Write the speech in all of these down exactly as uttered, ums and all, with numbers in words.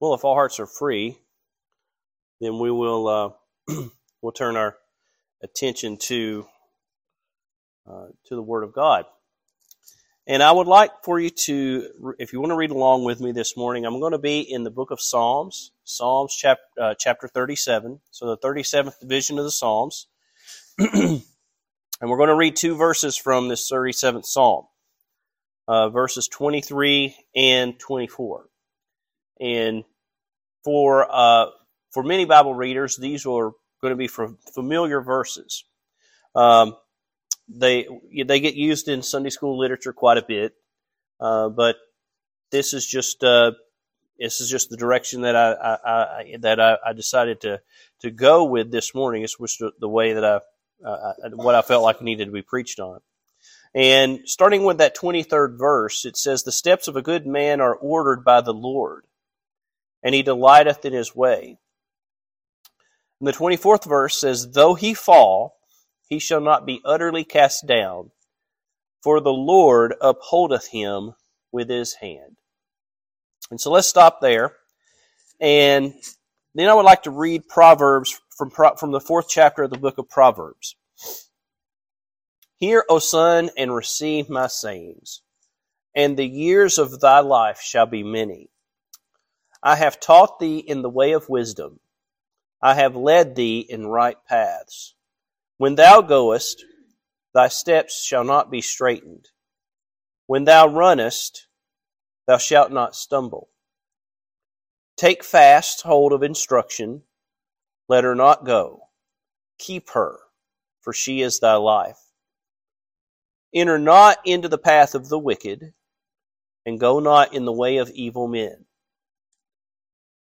Well, if all hearts are free, then we will uh, we'll turn our attention to uh, to the Word of God. And I would like for you to, if you want to read along with me this morning, I'm going to be in the book of Psalms, Psalms chap- uh, chapter thirty-seven, so the thirty-seventh division of the Psalms. And we're going to read two verses from this thirty-seventh Psalm, uh, verses twenty-three and twenty-four. And for uh, for many Bible readers, these are going to be familiar verses. Um They they get used in Sunday school literature quite a bit, uh, but this is just uh, this is just the direction that I, I, I that I, I decided to to go with this morning. It's was the way that I uh, what I felt like needed to be preached on. And starting with that twenty-third verse, it says, "The steps of a good man are ordered by the Lord, and he delighteth in his way." And the twenty-fourth verse says, "Though he fall, he shall not be utterly cast down, for the Lord upholdeth him with his hand." And so let's stop there. And then I would like to read Proverbs from, from the fourth chapter of the book of Proverbs. "Hear, O son, and receive my sayings, and the years of thy life shall be many. I have taught thee in the way of wisdom. I have led thee in right paths. When thou goest, thy steps shall not be straitened. When thou runnest, thou shalt not stumble. Take fast hold of instruction, let her not go. Keep her, for she is thy life. Enter not into the path of the wicked, and go not in the way of evil men.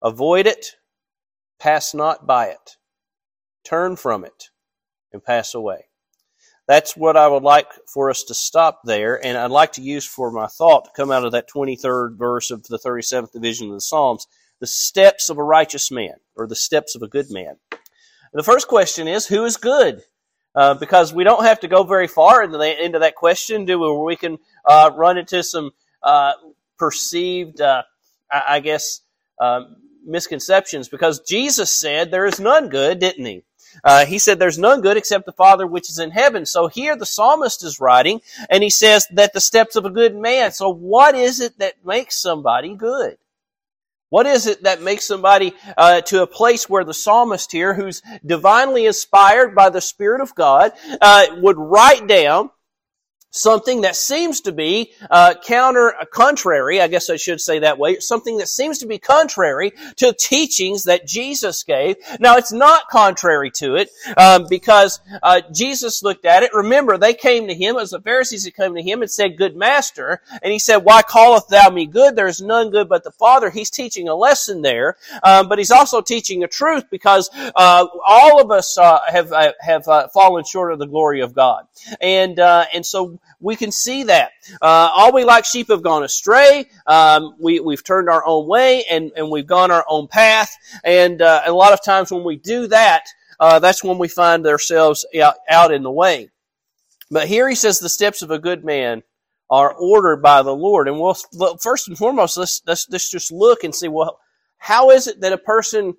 Avoid it, pass not by it, turn from it, and pass away." That's what I would like for us to stop there, and I'd like to use for my thought to come out of that twenty-third verse of the thirty-seventh division of the Psalms, the steps of a righteous man, or the steps of a good man. The first question is, who is good? Uh, because we don't have to go very far into, the, into that question, do we? Where we can uh, run into some uh, perceived, uh, I, I guess, uh, misconceptions, because Jesus said there is none good, didn't he? Uh, he said, there's none good except the Father which is in heaven. So here the psalmist is writing, and he says that the steps of a good man. So what is it that makes somebody good? What is it that makes somebody uh, to a place where the psalmist here, who's divinely inspired by the Spirit of God, uh, would write down something that seems to be uh, counter, uh, contrary, I guess I should say that way, something that seems to be contrary to teachings that Jesus gave. Now, it's not contrary to it um, because uh, Jesus looked at it. Remember, they came to him, as the Pharisees had come to him and said, "Good master." And he said, "Why callest thou me good? There is none good but the Father." He's teaching a lesson there, um, but he's also teaching a truth, because uh, all of us uh, have uh, have uh, fallen short of the glory of God. And, uh, and so we can see that. Uh, all we like sheep have gone astray. Um, we, we've turned our own way, and, and we've gone our own path. And uh, a lot of times when we do that, uh, that's when we find ourselves out, out in the way. But here he says the steps of a good man are ordered by the Lord. And we'll, first and foremost, let's, let's, let's just look and see, well, how is it that a person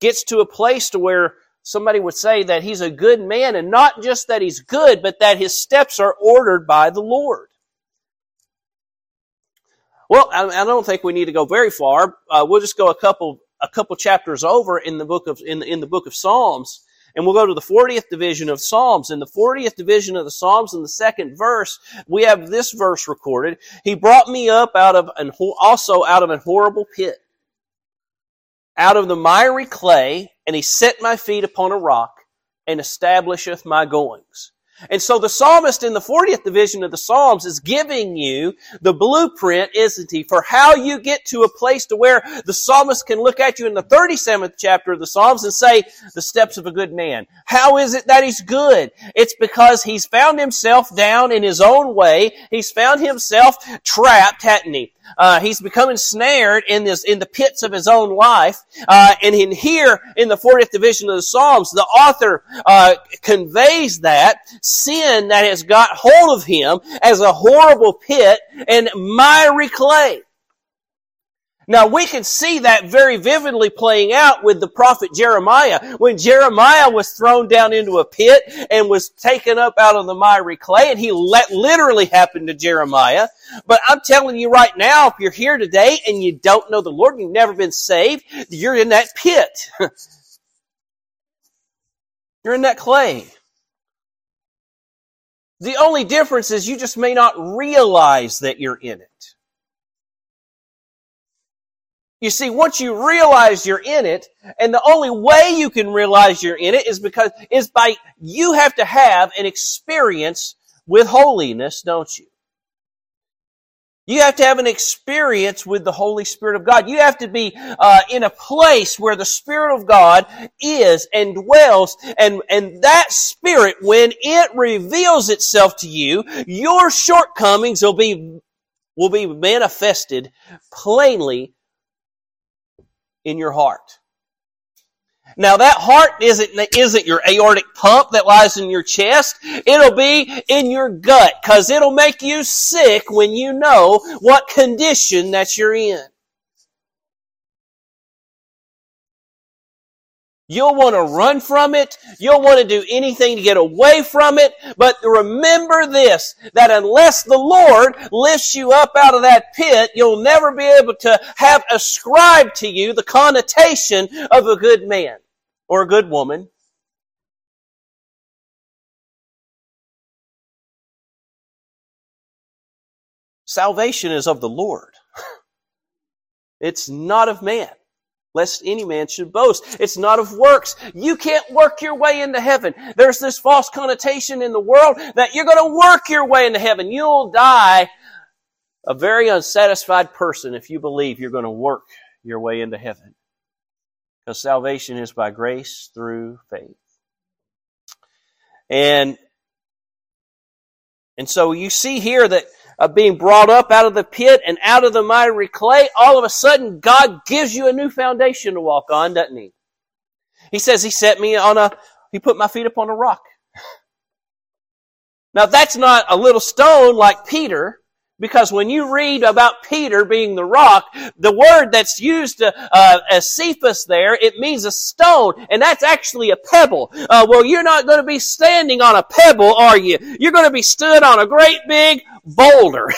gets to a place to where somebody would say that he's a good man, and not just that he's good, but that his steps are ordered by the Lord? Well, I don't think we need to go very far. Uh, we'll just go a couple a couple chapters over in the book of in the, in the book of Psalms, and we'll go to the fortieth division of Psalms. In the fortieth division of the Psalms, in the second verse, we have this verse recorded: "He brought me up out of an also out of an horrible pit, out of the miry clay, and he set my feet upon a rock, and establisheth my goings." And so the psalmist in the fortieth division of the Psalms is giving you the blueprint, isn't he, for how you get to a place to where the psalmist can look at you in the thirty-seventh chapter of the Psalms and say, the steps of a good man. How is it that he's good? It's because he's found himself down in his own way. He's found himself trapped, hadn't he? Uh, he's become ensnared in this, in the pits of his own life. Uh, and in here, in the fortieth division of the Psalms, the author, uh, conveys that sin that has got hold of him as a horrible pit and miry clay. Now we can see that very vividly playing out with the prophet Jeremiah. When Jeremiah was thrown down into a pit and was taken up out of the miry clay, and he let literally happened to Jeremiah. But I'm telling you right now, if you're here today and you don't know the Lord, you've never been saved, you're in that pit. You're in that clay. The only difference is you just may not realize that you're in it. You see, once you realize you're in it, and the only way you can realize you're in it is because is by you have to have an experience with holiness, don't you? You have to have an experience with the Holy Spirit of God. You have to be uh, in a place where the Spirit of God is and dwells. And, and that Spirit, when it reveals itself to you, your shortcomings will be, will be manifested plainly in your heart. Now that heart isn't, isn't your aortic pump that lies in your chest. It'll be in your gut, because it'll make you sick when you know what condition that you're in. You'll want to run from it. You'll want to do anything to get away from it. But remember this, that unless the Lord lifts you up out of that pit, you'll never be able to have ascribed to you the connotation of a good man or a good woman. Salvation is of the Lord. It's not of man, lest any man should boast. It's not of works. You can't work your way into heaven. There's this false connotation in the world that you're going to work your way into heaven. You'll die a very unsatisfied person if you believe you're going to work your way into heaven. Because salvation is by grace through faith. And, and so you see here that of being brought up out of the pit and out of the miry clay, all of a sudden God gives you a new foundation to walk on, doesn't he? He says he set me on a, he put my feet upon a rock. Now that's not a little stone like Peter, because when you read about Peter being the rock, the word that's used to, uh, as Cephas there, it means a stone, and that's actually a pebble. Uh, well, you're not going to be standing on a pebble, are you? You're going to be stood on a great big boulder.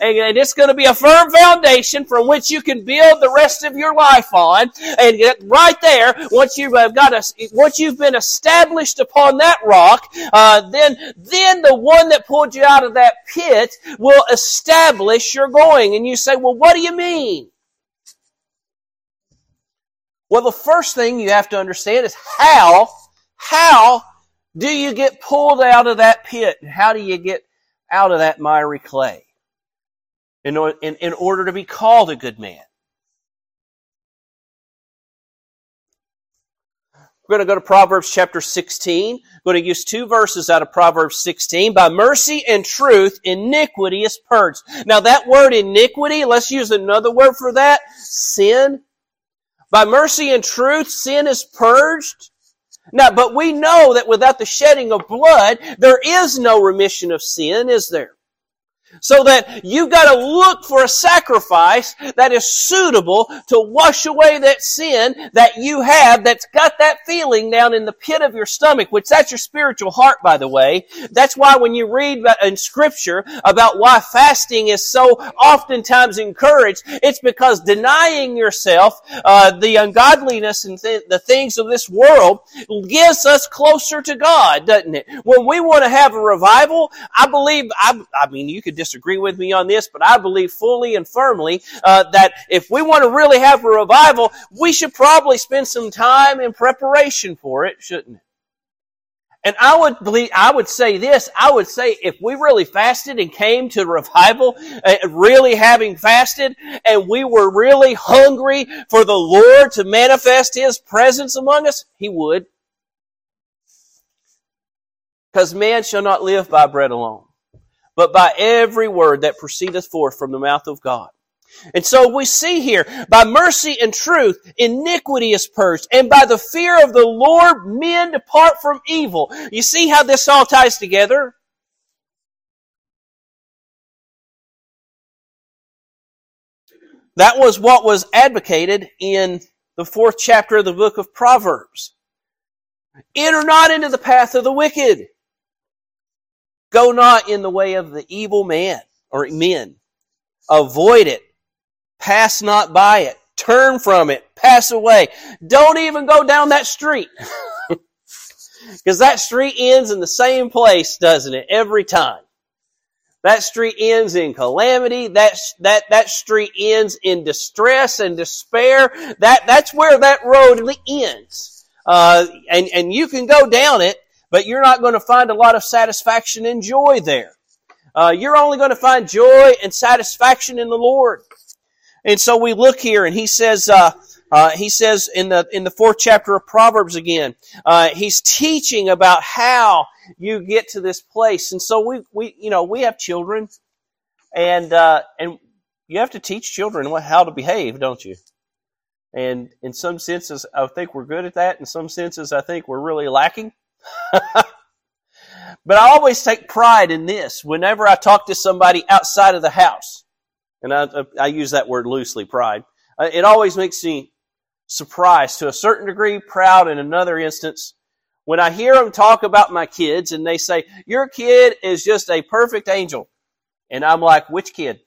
and, and it's going to be a firm foundation from which you can build the rest of your life on. And right there, once you've got a, once you've been established upon that rock, uh, then then the one that pulled you out of that pit will establish your going. And you say, well, what do you mean? Well, the first thing you have to understand is how how do you get pulled out of that pit, and how do you get out of that miry clay in, or, in, in order to be called a good man. We're going to go to Proverbs chapter sixteen. We're going to use two verses out of Proverbs sixteen. By mercy and truth, iniquity is purged. Now that word iniquity, let's use another word for that, sin. By mercy and truth, sin is purged. Now, but we know that without the shedding of blood, there is no remission of sin, is there? So that you've got to look for a sacrifice that is suitable to wash away that sin that you have, that's got that feeling down in the pit of your stomach, which that's your spiritual heart, by the way. That's why when you read in Scripture about why fasting is so oftentimes encouraged, it's because denying yourself uh, the ungodliness and th- the things of this world gets us closer to God, doesn't it? When we want to have a revival, I believe, I, I mean, you could disagree with me on this, but I believe fully and firmly uh, that if we want to really have a revival, we should probably spend some time in preparation for it, shouldn't it? And I would believe, I would say this, I would say if we really fasted and came to revival, uh, really having fasted, and we were really hungry for the Lord to manifest His presence among us, He would. Because man shall not live by bread alone, but by every word that proceedeth forth from the mouth of God. And so we see here, by mercy and truth, iniquity is purged, and by the fear of the Lord, men depart from evil. You see how this all ties together? That was what was advocated in the fourth chapter of the book of Proverbs. Enter not into the path of the wicked. Go not in the way of the evil man or men. Avoid it. Pass not by it. Turn from it. Pass away. Don't even go down that street. Because that street ends in the same place, doesn't it? Every time. That street ends in calamity. That, that, that street ends in distress and despair. That, that's where that road ends. Uh, and, and you can go down it, but you're not going to find a lot of satisfaction and joy there. Uh, you're only going to find joy and satisfaction in the Lord. And so we look here, and he says, uh, uh, he says in the, in the fourth chapter of Proverbs again, uh, he's teaching about how you get to this place. And so we, we, you know, we have children, and, uh, and you have to teach children how to behave, don't you? And in some senses, I think we're good at that. In some senses, I think we're really lacking. But I always take pride in this. Whenever I talk to somebody outside of the house, and I, I use that word loosely, pride, it always makes me surprised to a certain degree, proud in another instance. When I hear them talk about my kids and they say, your kid is just a perfect angel. And I'm like, which kid?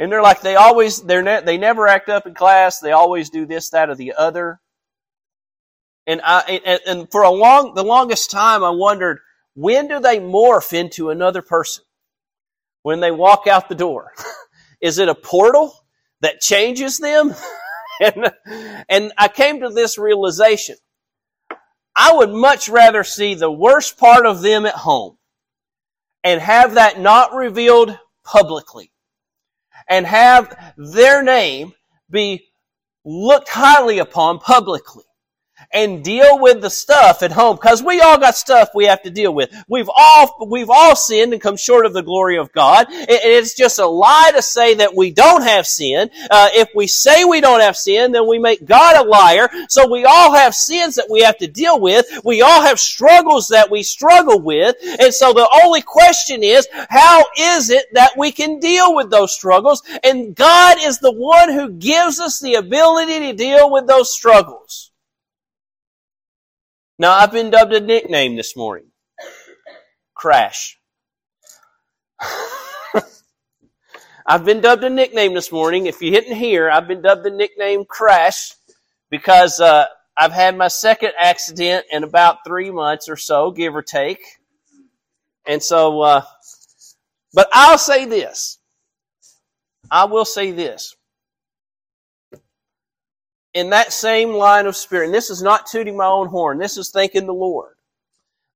And they're like, they always, they're ne- they never act up in class. They always do this, that, or the other. And I, and, and for a long, the longest time I wondered, when do they morph into another person? When they walk out the door, is it a portal that changes them? and, and I came to this realization. I would much rather see the worst part of them at home and have that not revealed publicly and have their name be looked highly upon publicly. And deal with the stuff at home, because we all got stuff we have to deal with. We've all we've all sinned and come short of the glory of God. It, it's just a lie to say that we don't have sin. Uh, if we say we don't have sin, then we make God a liar. So we all have sins that we have to deal with. We all have struggles that we struggle with. And so the only question is, how is it that we can deal with those struggles? And God is the one who gives us the ability to deal with those struggles. Now, I've been dubbed a nickname this morning. Crash. I've been dubbed a nickname this morning. If you didn't hear, I've been dubbed the nickname Crash because uh, I've had my second accident in about three months or so, give or take. And so, uh, but I'll say this. I will say this. In that same line of spirit, and this is not tooting my own horn, this is thanking the Lord.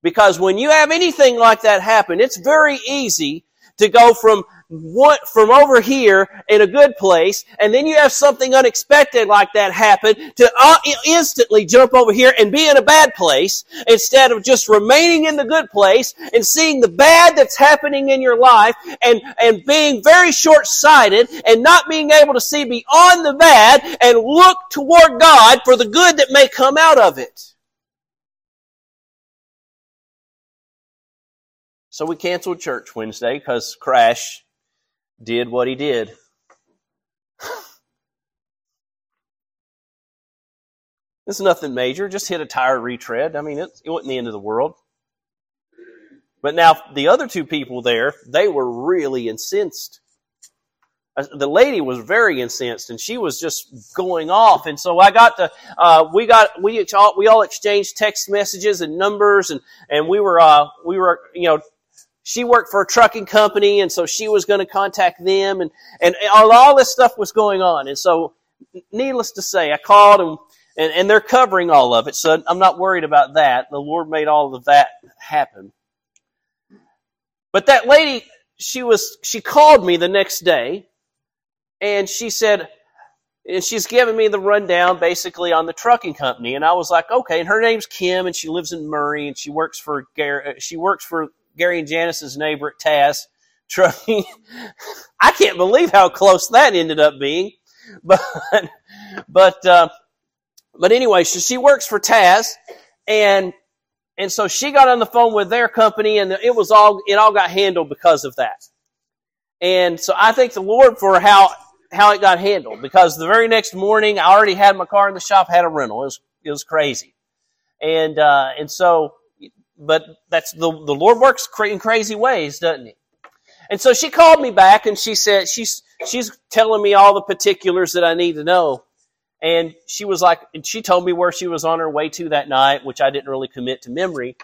Because when you have anything like that happen, it's very easy to go from one, from over here in a good place, and then you have something unexpected like that happen, to uh, instantly jump over here and be in a bad place, instead of just remaining in the good place and seeing the bad that's happening in your life, and, and being very short-sighted, and not being able to see beyond the bad, and look toward God for the good that may come out of it. So we canceled church Wednesday because Crash did what he did. It's nothing major. Just hit a tire retread. I mean, it, it wasn't the end of the world. But now the other two people there, they were really incensed. The lady was very incensed, and she was just going off. And so I got to, uh, we got, we all, we all exchanged text messages and numbers, and and we were, uh, we were, you know. She worked for a trucking company, and so she was going to contact them, and, and all, all this stuff was going on. And so, needless to say, I called, and, and, and they're covering all of it, so I'm not worried about that. The Lord made all of that happen. But that lady, she was, she called me the next day, and she said, and she's giving me the rundown basically on the trucking company, and I was like, okay. And her name's Kim, and she lives in Murray, and she works for Gary, she works for Gary and Janice's neighbor at Taz Trucking. I can't believe how close that ended up being, but but uh, but anyway, so she works for Taz, and and so she got on the phone with their company, and it was all it all got handled because of that. And so I thank the Lord for how how it got handled, because the very next morning I already had my car in the shop, had a rental. It was, it was crazy. And uh, and so, but that's the the Lord works in crazy ways, doesn't He? And so she called me back, and she said she's she's telling me all the particulars that I need to know. And she was like, and she told me where she was on her way to that night, which I didn't really commit to memory.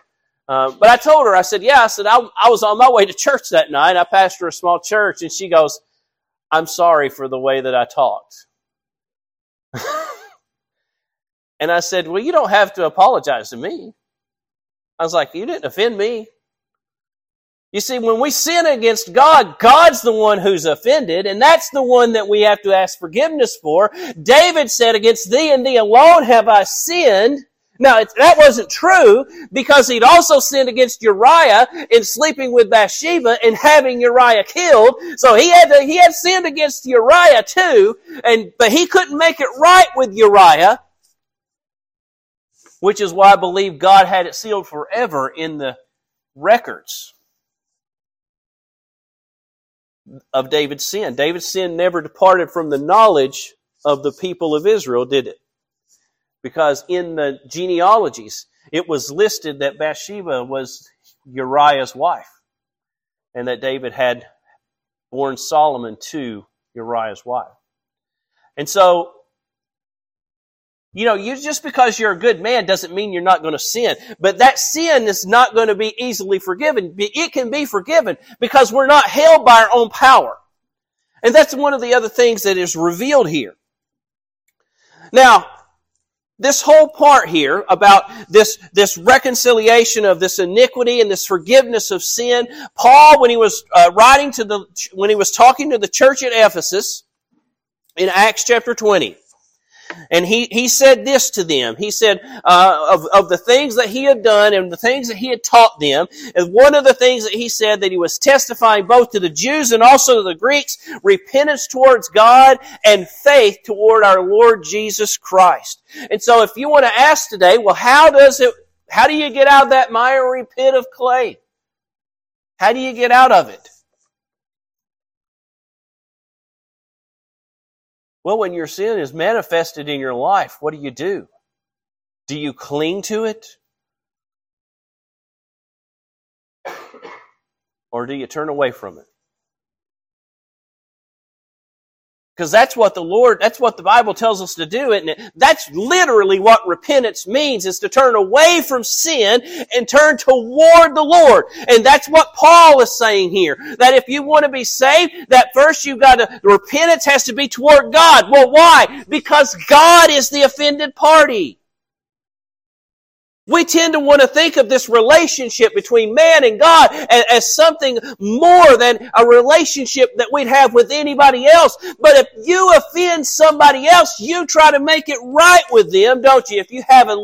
Uh, but I told her, I said, yeah, I said, I, I was on my way to church that night. I pastored a small church. And she goes, I'm sorry for the way that I talked. And I said, well, you don't have to apologize to me. I was like, you didn't offend me. You see, when we sin against God, God's the one who's offended, and that's the one that we have to ask forgiveness for. David said, against thee and thee alone have I sinned. Now, it, that wasn't true, because he'd also sinned against Uriah in sleeping with Bathsheba and having Uriah killed. So he had to, he had sinned against Uriah too, and but he couldn't make it right with Uriah, which is why I believe God had it sealed forever in the records of David's sin. David's sin never departed from the knowledge of the people of Israel, did it? Because in the genealogies, it was listed that Bathsheba was Uriah's wife, and that David had born Solomon to Uriah's wife. And so, you know, you just because you're a good man doesn't mean you're not going to sin. But that sin is not going to be easily forgiven. It can be forgiven because we're not held by our own power. And that's one of the other things that is revealed here. Now, this whole part here about this, this reconciliation of this iniquity and this forgiveness of sin, Paul, when he was uh, writing to the, when he was talking to the church at Ephesus in Acts chapter twenty, and he, he said this to them. He said, uh, of, of the things that he had done and the things that he had taught them, and one of the things that he said that he was testifying both to the Jews and also to the Greeks, repentance towards God and faith toward our Lord Jesus Christ. And so if you want to ask today, well, how does it, how do you get out of that miry pit of clay? How do you get out of it? Well, when your sin is manifested in your life, what do you do? Do you cling to it? Or do you turn away from it? Because that's what the Lord, that's what the Bible tells us to do, isn't it? That's literally what repentance means, is to turn away from sin and turn toward the Lord. And that's what Paul is saying here, that if you want to be saved, that first you've got to, repentance has to be toward God. Well, why? Because God is the offended party. We tend to want to think of this relationship between man and God as something more than a relationship that we'd have with anybody else. But if you offend somebody else, you try to make it right with them, don't you? If you have at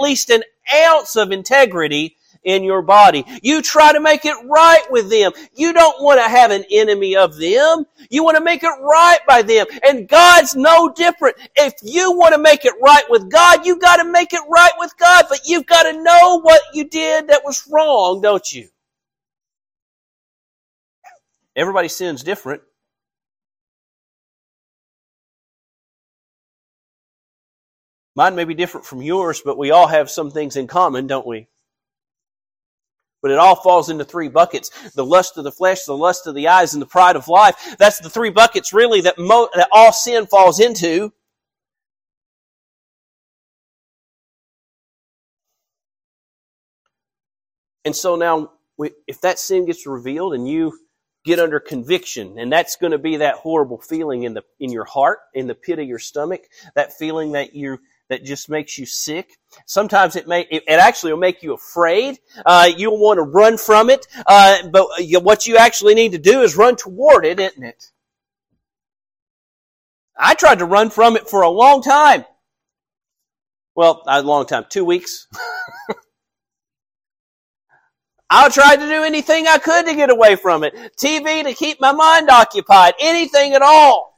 least an ounce of integrity in your body, you try to make it right with them. You don't want to have an enemy of them. You want to make it right by them. And God's no different. If you want to make it right with God, you've got to make it right with God. But you've got to know what you did that was wrong, don't you? Everybody sins different. Mine may be different from yours, but we all have some things in common, don't we? But it all falls into three buckets: the lust of the flesh, the lust of the eyes, and the pride of life. That's the three buckets, really, that, mo- that all sin falls into. And so now, we, if that sin gets revealed and you get under conviction, and that's going to be that horrible feeling in the in your heart, in the pit of your stomach, that feeling that you that just makes you sick. Sometimes it may, it actually will make you afraid. Uh, you'll want to run from it. Uh, but what you actually need to do is run toward it, isn't it? I tried to run from it for a long time. Well, a long time, two weeks. I tried to do anything I could to get away from it. T V to keep my mind occupied, anything at all.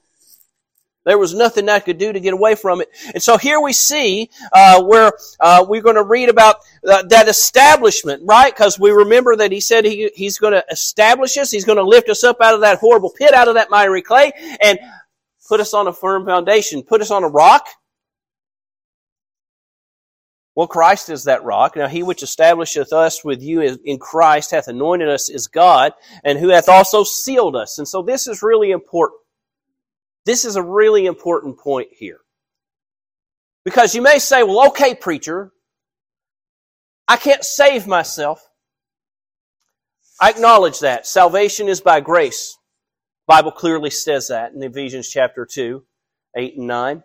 There was nothing I could do to get away from it. And so here we see uh, where uh, we're going to read about uh, that establishment, right? Because we remember that he said he, he's going to establish us. He's going to lift us up out of that horrible pit, out of that miry clay, and put us on a firm foundation, put us on a rock. Well, Christ is that rock. Now, he which establisheth us with you in Christ hath anointed us as God, and who hath also sealed us. And so this is really important. This is a really important point here. Because you may say, well, okay, preacher, I can't save myself. I acknowledge that. Salvation is by grace. The Bible clearly says that in Ephesians chapter two, eight and nine.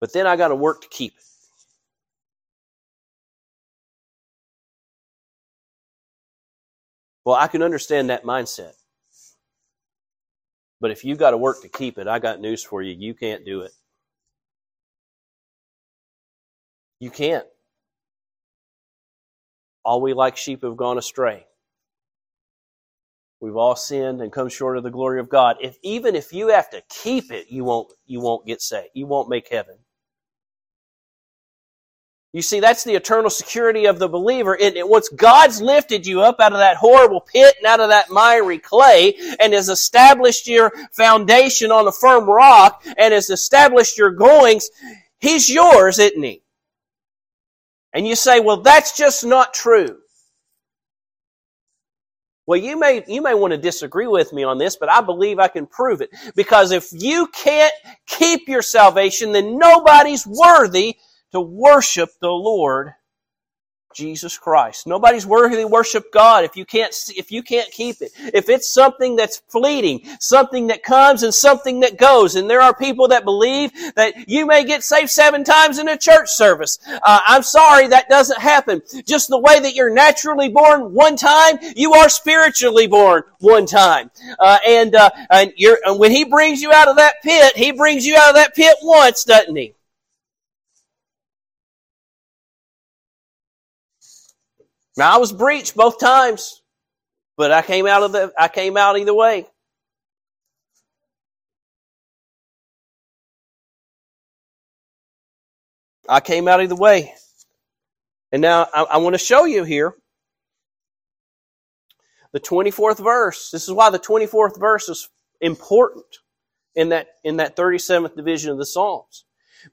But then I got to work to keep it. Well, I can understand that mindset. But if you've got to work to keep it, I got news for you. You can't do it. You can't. All we like sheep have gone astray. We've all sinned and come short of the glory of God. If even if you have to keep it, you won't, you won't get saved. You won't make heaven. You see, that's the eternal security of the believer. It, it, once God's lifted you up out of that horrible pit and out of that miry clay and has established your foundation on a firm rock and has established your goings, He's yours, isn't He? And you say, well, that's just not true. Well, you may, you may want to disagree with me on this, but I believe I can prove it. Because if you can't keep your salvation, then nobody's worthy to worship the Lord Jesus Christ. Nobody's worthy to worship God if you can't if you can't keep it. If it's something that's fleeting, something that comes and something that goes, and there are people that believe that you may get saved seven times in a church service. Uh, I'm sorry, that doesn't happen. Just the way that you're naturally born one time, you are spiritually born one time. Uh, and uh, and, you're, and when He brings you out of that pit, He brings you out of that pit once, doesn't He? Now, I was breached both times, but I came out of the, I came out either way. I came out either way. And now I, I want to show you here the twenty-fourth verse. This is why the twenty-fourth verse is important in that, in that thirty-seventh division of the Psalms.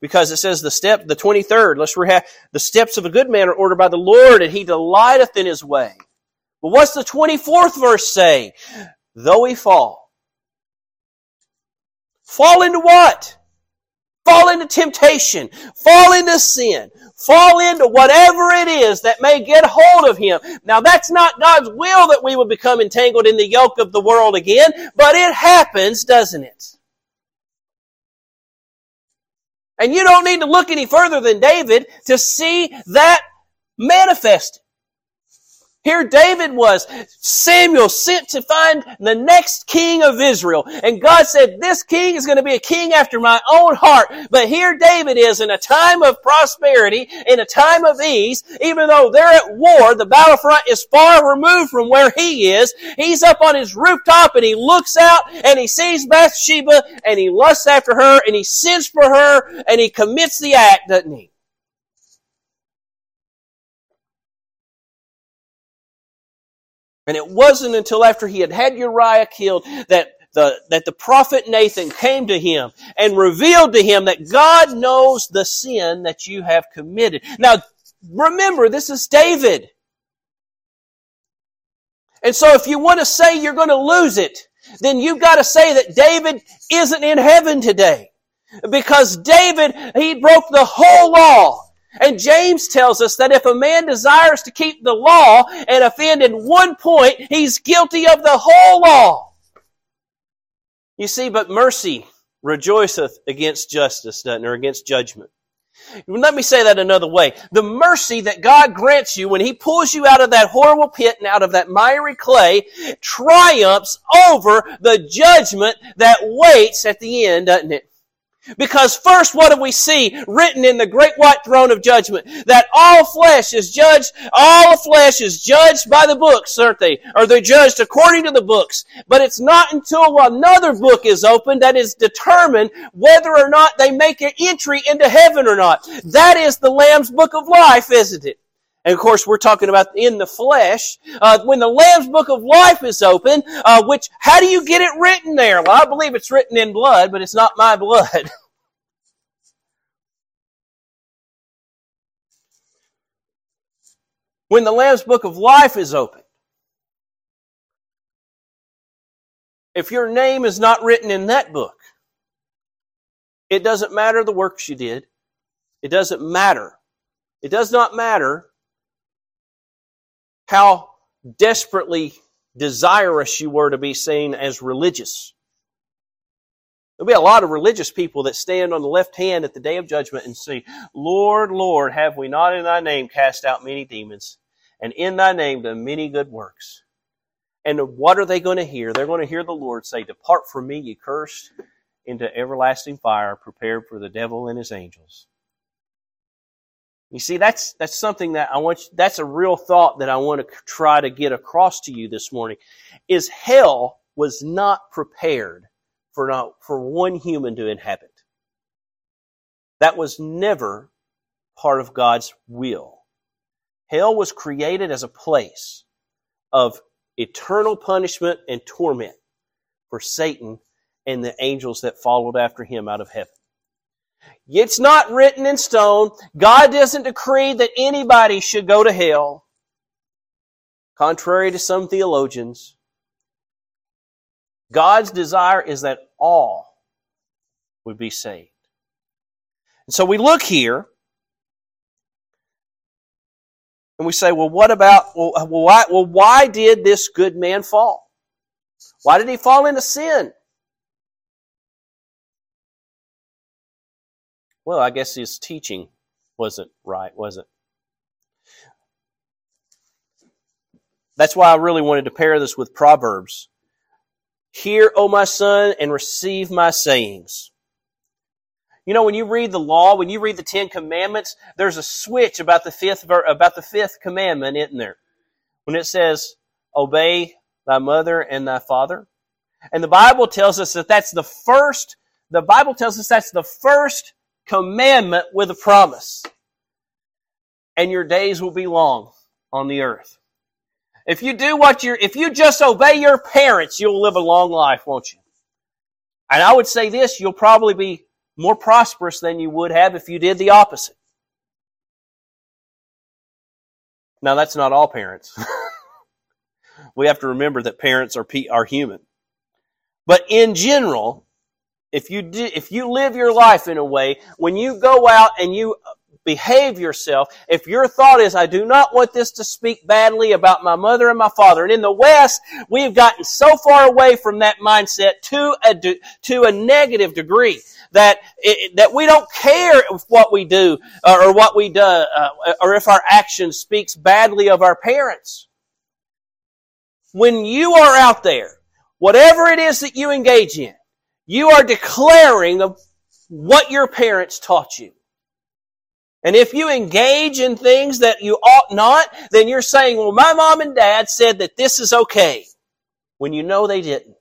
Because it says the step, the twenty-third, let's rehash, the steps of a good man are ordered by the Lord, and He delighteth in His way. But what's the twenty-fourth verse say? Though he fall. Fall into what? Fall into temptation. Fall into sin. Fall into whatever it is that may get hold of him. Now, that's not God's will that we would become entangled in the yoke of the world again, but it happens, doesn't it? And you don't need to look any further than David to see that manifested. Here David was. Samuel sent to find the next king of Israel. And God said, this king is going to be a king after my own heart. But here David is in a time of prosperity, in a time of ease. Even though they're at war, the battlefront is far removed from where he is. He's up on his rooftop and he looks out and he sees Bathsheba and he lusts after her and he sins for her and he commits the act, doesn't he? And it wasn't until after he had had Uriah killed that the, that the prophet Nathan came to him and revealed to him that God knows the sin that you have committed. Now, remember, this is David. And so if you want to say you're going to lose it, then you've got to say that David isn't in heaven today. Because David, he broke the whole law. And James tells us that if a man desires to keep the law and offend in one point, he's guilty of the whole law. You see, but mercy rejoiceth against justice, doesn't it, or against judgment. Let me say that another way. The mercy that God grants you when He pulls you out of that horrible pit and out of that miry clay triumphs over the judgment that waits at the end, doesn't it? Because first, what do we see written in the great white throne of judgment? That all flesh is judged, all flesh is judged by the books, aren't they? Or they're judged according to the books. But it's not until another book is opened that is determined whether or not they make an entry into heaven or not. That is the Lamb's Book of Life, isn't it? And of course, we're talking about in the flesh. Uh, when the Lamb's Book of Life is open, uh, which, how do you get it written there? Well, I believe it's written in blood, but it's not my blood. When the Lamb's Book of Life is open, if your name is not written in that book, it doesn't matter the works you did. It doesn't matter. It does not matter how desperately desirous you were to be seen as religious. There'll be a lot of religious people that stand on the left hand at the day of judgment and say, Lord, Lord, have we not in thy name cast out many demons, and in thy name done many good works? And what are they going to hear? They're going to hear the Lord say, Depart from me, ye cursed, into everlasting fire prepared for the devil and his angels. You see, that's that's something that I want you, that's a real thought that I want to try to get across to you this morning, is hell was not prepared for not for one human to inhabit. That was never part of God's will. Hell was created as a place of eternal punishment and torment for Satan and the angels that followed after him out of heaven. It's not written in stone. God doesn't decree that anybody should go to hell, contrary to some theologians. God's desire is that all would be saved. And so we look here, and we say, well, what about, well, why, well, why did this good man fall? Why did he fall into sin? Well, I guess his teaching wasn't right, was it? That's why I really wanted to pair this with Proverbs. Hear, O my son, and receive my sayings. You know, when you read the law, when you read the Ten Commandments, there's a switch about the fifth about the fifth commandment, isn't there? When it says, obey thy mother and thy father. And the Bible tells us that that's the first, the Bible tells us that's the first commandment with a promise. And your days will be long on the earth. If you do what you're, if you just obey your parents, you'll live a long life, won't you? And I would say this, you'll probably be more prosperous than you would have if you did the opposite. Now, that's not all parents. We have to remember that parents are are human. But in general, If you do, if you live your life in a way, when you go out and you behave yourself, if your thought is, I do not want this to speak badly about my mother and my father. And in the West, we've gotten so far away from that mindset to a, de- to a negative degree that it, that we don't care if what we do uh, or what we do uh, or if our action speaks badly of our parents. When you are out there, whatever it is that you engage in, you are declaring what your parents taught you. And if you engage in things that you ought not, then you're saying, well, my mom and dad said that this is okay, when you know they didn't.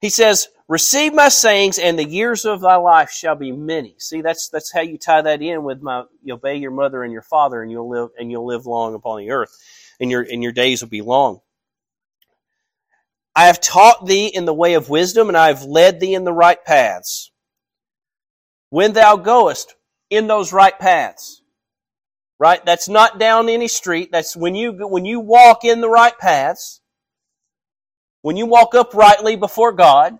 He says, receive my sayings, and the years of thy life shall be many. See, that's that's how you tie that in with my, you obey your mother and your father, and you'll live and you'll live long upon the earth, and your and your days will be long. I have taught thee in the way of wisdom, and I have led thee in the right paths. When thou goest in those right paths, right? That's not down any street. That's when you, when you walk in the right paths, when you walk uprightly before God.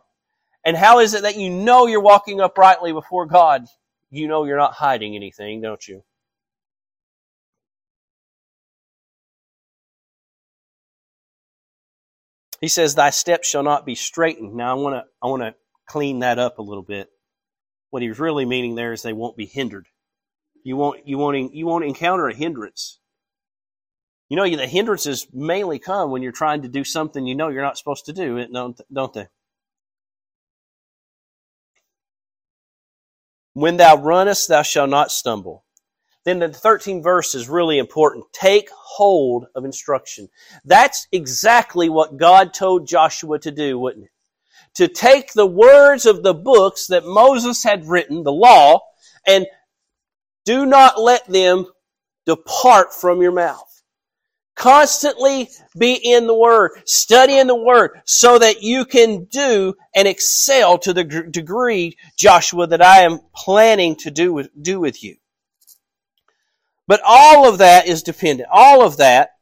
And how is it that you know you're walking uprightly before God? You know you're not hiding anything, don't you? He says, thy steps shall not be straightened. Now, I want to I want to clean that up a little bit. What he was really meaning there is they won't be hindered. You won't you won't you won't encounter a hindrance. You know, the hindrances mainly come when you're trying to do something you know you're not supposed to do, don't don't they? When thou runnest, thou shalt not stumble. Then the thirteenth verse is really important. Take hold of instruction. That's exactly what God told Joshua to do, wouldn't it? To take the words of the books that Moses had written, the law, and do not let them depart from your mouth. Constantly be in the Word, study in the Word, so that you can do and excel to the degree, Joshua, that I am planning to do with, do with you. But all of that is dependent. All of that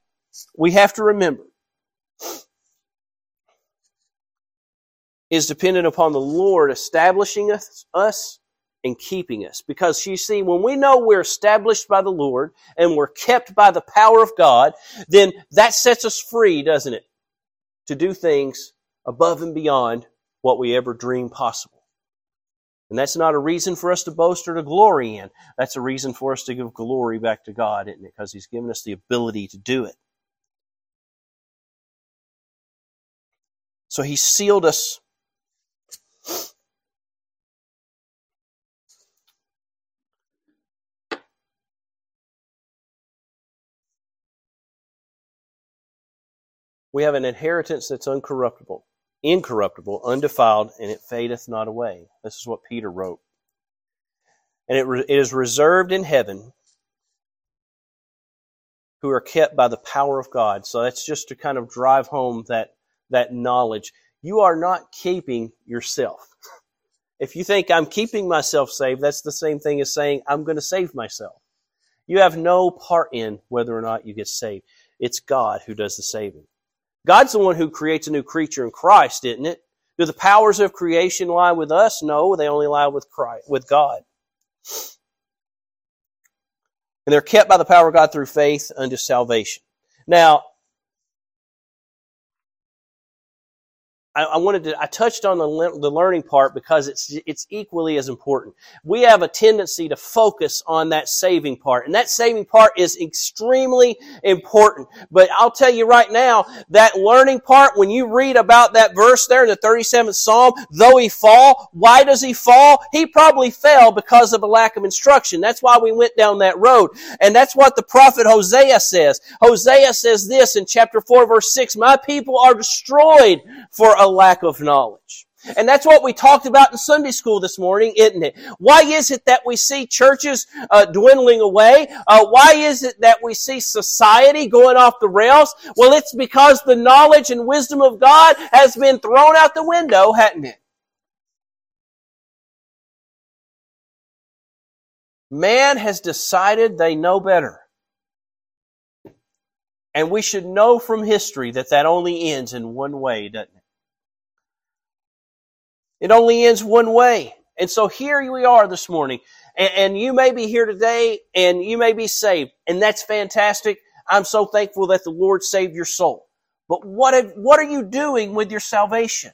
we have to remember is dependent upon the Lord establishing us, us and keeping us. Because you see, when we know we're established by the Lord and we're kept by the power of God, then that sets us free, doesn't it? To do things above and beyond what we ever dreamed possible. And that's not a reason for us to boast or to glory in. That's a reason for us to give glory back to God, isn't it? Because He's given us the ability to do it. So He sealed us. We have an inheritance that's uncorruptible, incorruptible, undefiled, and it fadeth not away. This is what Peter wrote. And it, re- it is reserved in heaven who are kept by the power of God. So that's just to kind of drive home that, that knowledge. You are not keeping yourself. If you think I'm keeping myself saved, that's the same thing as saying I'm going to save myself. You have no part in whether or not you get saved. It's God who does the saving. God's the one who creates a new creature in Christ, isn't it? Do the powers of creation lie with us? No, they only lie with Christ, with God. And they're kept by the power of God through faith unto salvation. Now, I, I wanted to—I touched on the, the learning part because it's it's equally as important. We have a tendency to focus on that saving part, and that saving part is extremely important. But I'll tell you right now, that learning part, when you read about that verse there in the thirty-seventh Psalm, though he fall, why does he fall? He probably fell because of a lack of instruction. That's why we went down that road. And that's what the prophet Hosea says. Hosea says this in chapter four, verse six, my people are destroyed for a lack of knowledge. And that's what we talked about in Sunday school this morning, isn't it? Why is it that we see churches uh, dwindling away? Uh, why is it that we see society going off the rails? Well, it's because the knowledge and wisdom of God has been thrown out the window, hasn't it? Man has decided they know better. And we should know from history that that only ends in one way, doesn't it? It only ends one way. And so here we are this morning. And, and you may be here today and you may be saved. And that's fantastic. I'm so thankful that the Lord saved your soul. But what, have, what are you doing with your salvation?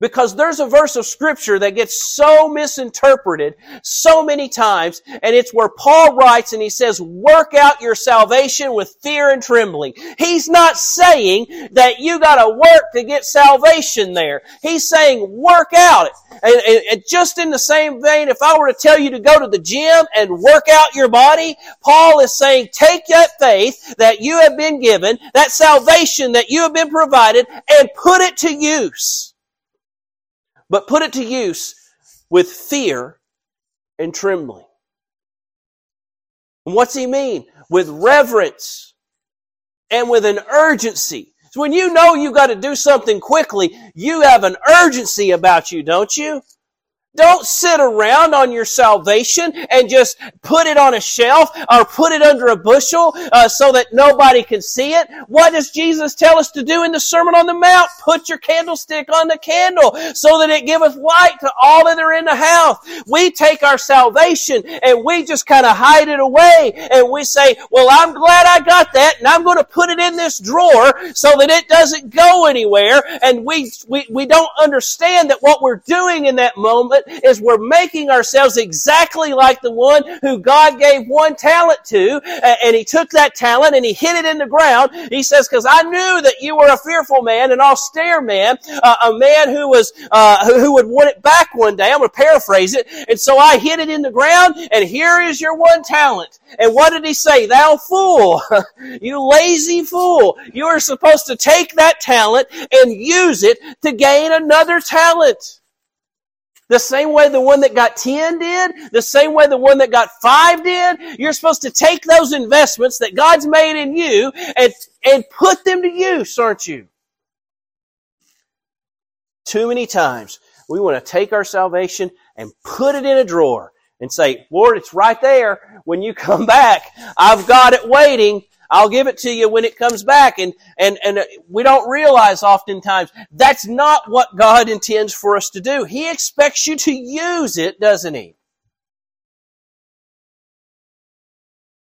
Because there's a verse of Scripture that gets so misinterpreted so many times, and it's where Paul writes and he says, work out your salvation with fear and trembling. He's not saying that you got to work to get salvation there. He's saying work out it. And, and, and just in the same vein, if I were to tell you to go to the gym and work out your body, Paul is saying take that faith that you have been given, that salvation that you have been provided, and put it to use. But put it to use with fear and trembling. And what's he mean? With reverence and with an urgency. So when you know you got to do something quickly, you have an urgency about you, don't you? Don't sit around on your salvation and just put it on a shelf or put it under a bushel uh, so that nobody can see it. What does Jesus tell us to do in the Sermon on the Mount? Put your candlestick on the candle so that it giveth light to all that are in the house. We take our salvation and we just kind of hide it away and we say, well, I'm glad I got that and I'm going to put it in this drawer so that it doesn't go anywhere. And we, we, we don't understand that what we're doing in that moment talent is we're making ourselves exactly like the one who God gave one talent to, and he took that talent and he hid it in the ground. He says, because I knew that you were a fearful man, an austere man, uh, a man who was uh, who, who would want it back one day. I'm going to paraphrase it. And so I hid it in the ground, and here is your one talent. And what did he say? Thou fool, you lazy fool. You are supposed to take that talent and use it to gain another talent. The same way the one that got ten did, the same way the one that got five did. You're supposed to take those investments that God's made in you and, and put them to use, aren't you? Too many times we want to take our salvation and put it in a drawer and say, Lord, it's right there. When you come back, I've got it waiting. I'll give it to you when it comes back. And, and, and we don't realize oftentimes that's not what God intends for us to do. He expects you to use it, doesn't he?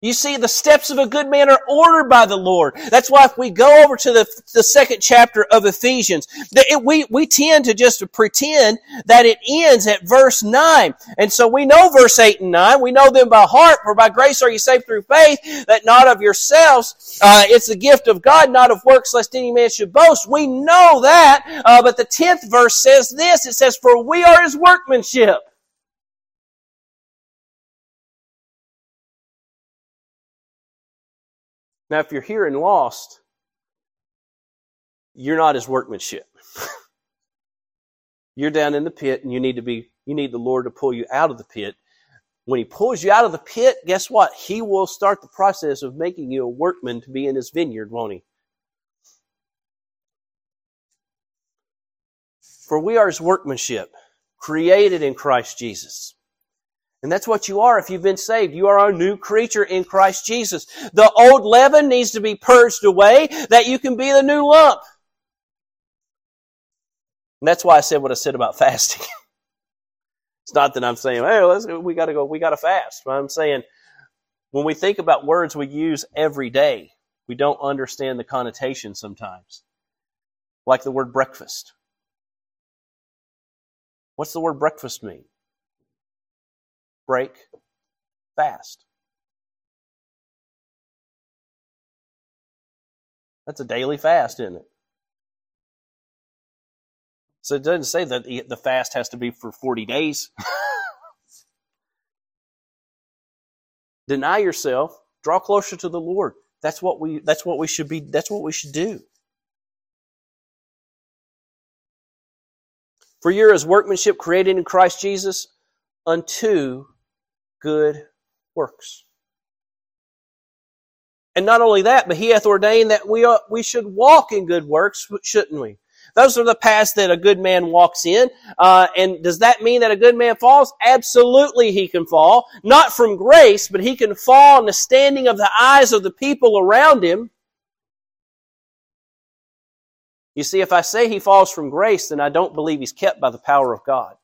You see, the steps of a good man are ordered by the Lord. That's why if we go over to the, the second chapter of Ephesians, that it, we, we tend to just pretend that it ends at verse nine. And so we know verse eight and nine. We know them by heart. For by grace are you saved through faith, that not of yourselves. Uh, it's the gift of God, not of works, lest any man should boast. We know that. Uh, but the tenth verse says this. It says, for we are his workmanship. Now, if you're here and lost, you're not his workmanship. You're down in the pit, and you need to be, you need the Lord to pull you out of the pit. When he pulls you out of the pit, guess what? He will start the process of making you a workman to be in his vineyard, won't he? For we are his workmanship, created in Christ Jesus. And that's what you are if you've been saved. You are a new creature in Christ Jesus. The old leaven needs to be purged away that you can be the new lump. And that's why I said what I said about fasting. It's not that I'm saying, hey, let's, we got to go, we got to fast. But I'm saying when we think about words we use every day, we don't understand the connotation sometimes. Like the word breakfast. What's the word breakfast mean? Break fast. That's a daily fast, isn't it? So it doesn't say that the fast has to be for forty days. Deny yourself, draw closer to the Lord. That's what we that's what we should be that's what we should do. For you are his workmanship created in Christ Jesus unto good works. And not only that, but he hath ordained that we are, we should walk in good works, shouldn't we? Those are the paths that a good man walks in. Uh, and does that mean that a good man falls? Absolutely he can fall. Not from grace, but he can fall in the standing of the eyes of the people around him. You see, if I say he falls from grace, then I don't believe he's kept by the power of God.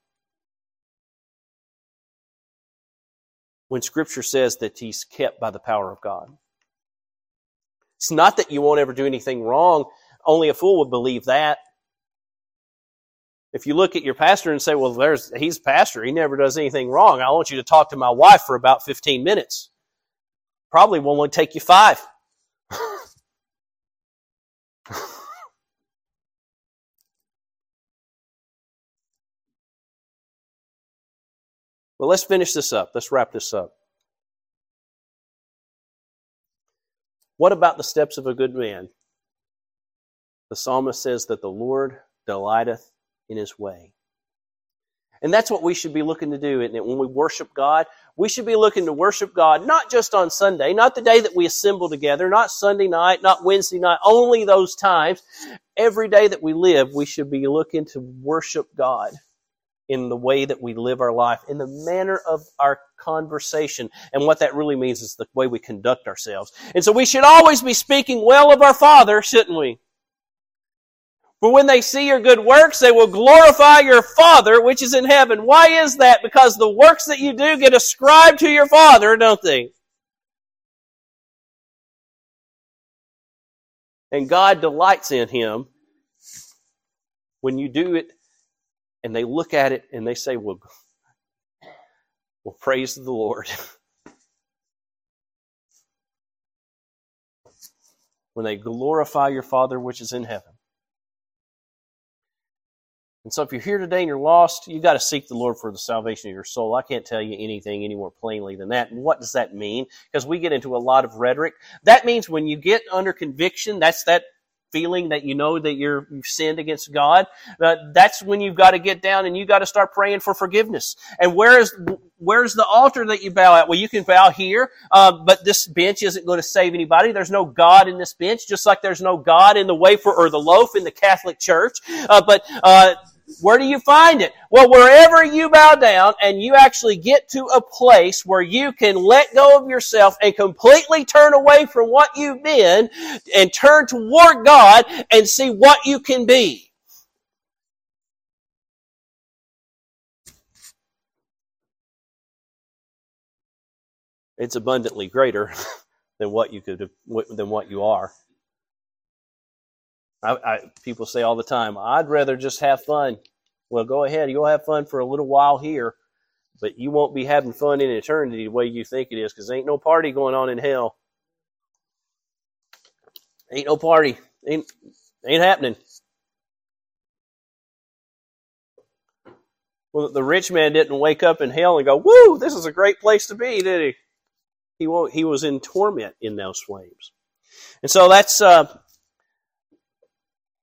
When Scripture says that he's kept by the power of God. It's not that you won't ever do anything wrong. Only a fool would believe that. If you look at your pastor and say, well, there's he's pastor. He never does anything wrong. I want you to talk to my wife for about fifteen minutes. Probably won't only take you five. Well, let's finish this up. Let's wrap this up. What about the steps of a good man? The psalmist says that the Lord delighteth in his way. And that's what we should be looking to do, isn't it? When we worship God, we should be looking to worship God, not just on Sunday, not the day that we assemble together, not Sunday night, not Wednesday night, only those times. Every day that we live, we should be looking to worship God. In the way that we live our life, in the manner of our conversation. And what that really means is the way we conduct ourselves. And so we should always be speaking well of our Father, shouldn't we? For when they see your good works, they will glorify your Father which is in heaven. Why is that? Because the works that you do get ascribed to your Father, don't they? And God delights in him when you do it and they look at it and they say, well, well praise the Lord. When they glorify your Father which is in heaven. And so if you're here today and you're lost, you've got to seek the Lord for the salvation of your soul. I can't tell you anything any more plainly than that. And what does that mean? Because we get into a lot of rhetoric. That means when you get under conviction, that's that feeling that you know that you're, you've sinned against God. Uh, that's when you've got to get down and you've got to start praying for forgiveness. And where is, where's the altar that you bow at? Well, you can bow here, uh, but this bench isn't going to save anybody. There's no God in this bench, just like there's no God in the wafer or the loaf in the Catholic Church. Uh, but... Uh, Where do you find it? Well, wherever you bow down and you actually get to a place where you can let go of yourself and completely turn away from what you've been and turn toward God and see what you can be. It's abundantly greater than what you could than what you are. I, I, people say all the time, I'd rather just have fun. Well, go ahead. You'll have fun for a little while here, but you won't be having fun in eternity the way you think it is, because there ain't no party going on in hell. Ain't no party. Ain't, ain't happening. Well, the rich man didn't wake up in hell and go, woo, this is a great place to be, did he? He, won't, he was in torment in those flames. And so that's... Uh,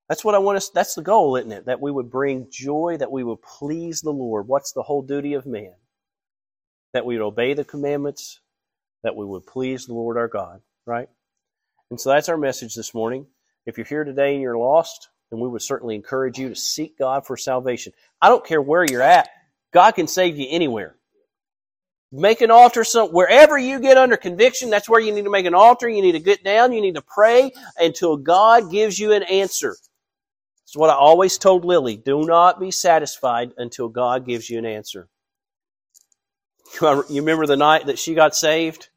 That's what I want us, that's the goal, isn't it? That we would bring joy, that we would please the Lord. What's the whole duty of man? That we would obey the commandments, that we would please the Lord our God, right? And so that's our message this morning. If you're here today and you're lost, then we would certainly encourage you to seek God for salvation. I don't care where you're at, God can save you anywhere. Make an altar some, wherever you get under conviction, that's where you need to make an altar. You need to get down, you need to pray until God gives you an answer. It's what I always told Lily. Do not be satisfied until God gives you an answer. You remember the night that she got saved?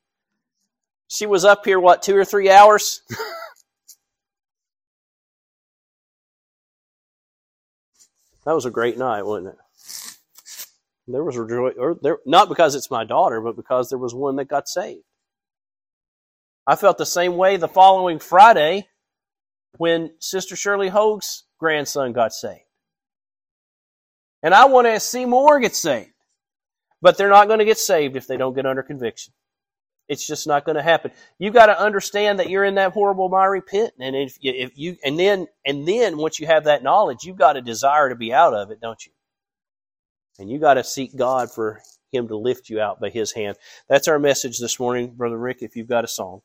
She was up here, what, two or three hours? That was a great night, wasn't it? There was rejo- there, not because it's my daughter, but because there was one that got saved. I felt the same way the following Friday when Sister Shirley Hogue's grandson got saved. And I want to see more get saved. But they're not going to get saved if they don't get under conviction. It's just not going to happen. You've got to understand that you're in that horrible miry pit. And if you, if you and then and then once you have that knowledge, you've got a desire to be out of it, don't you? And you got to seek God for Him to lift you out by His hand. That's our message this morning, Brother Rick, if you've got a song.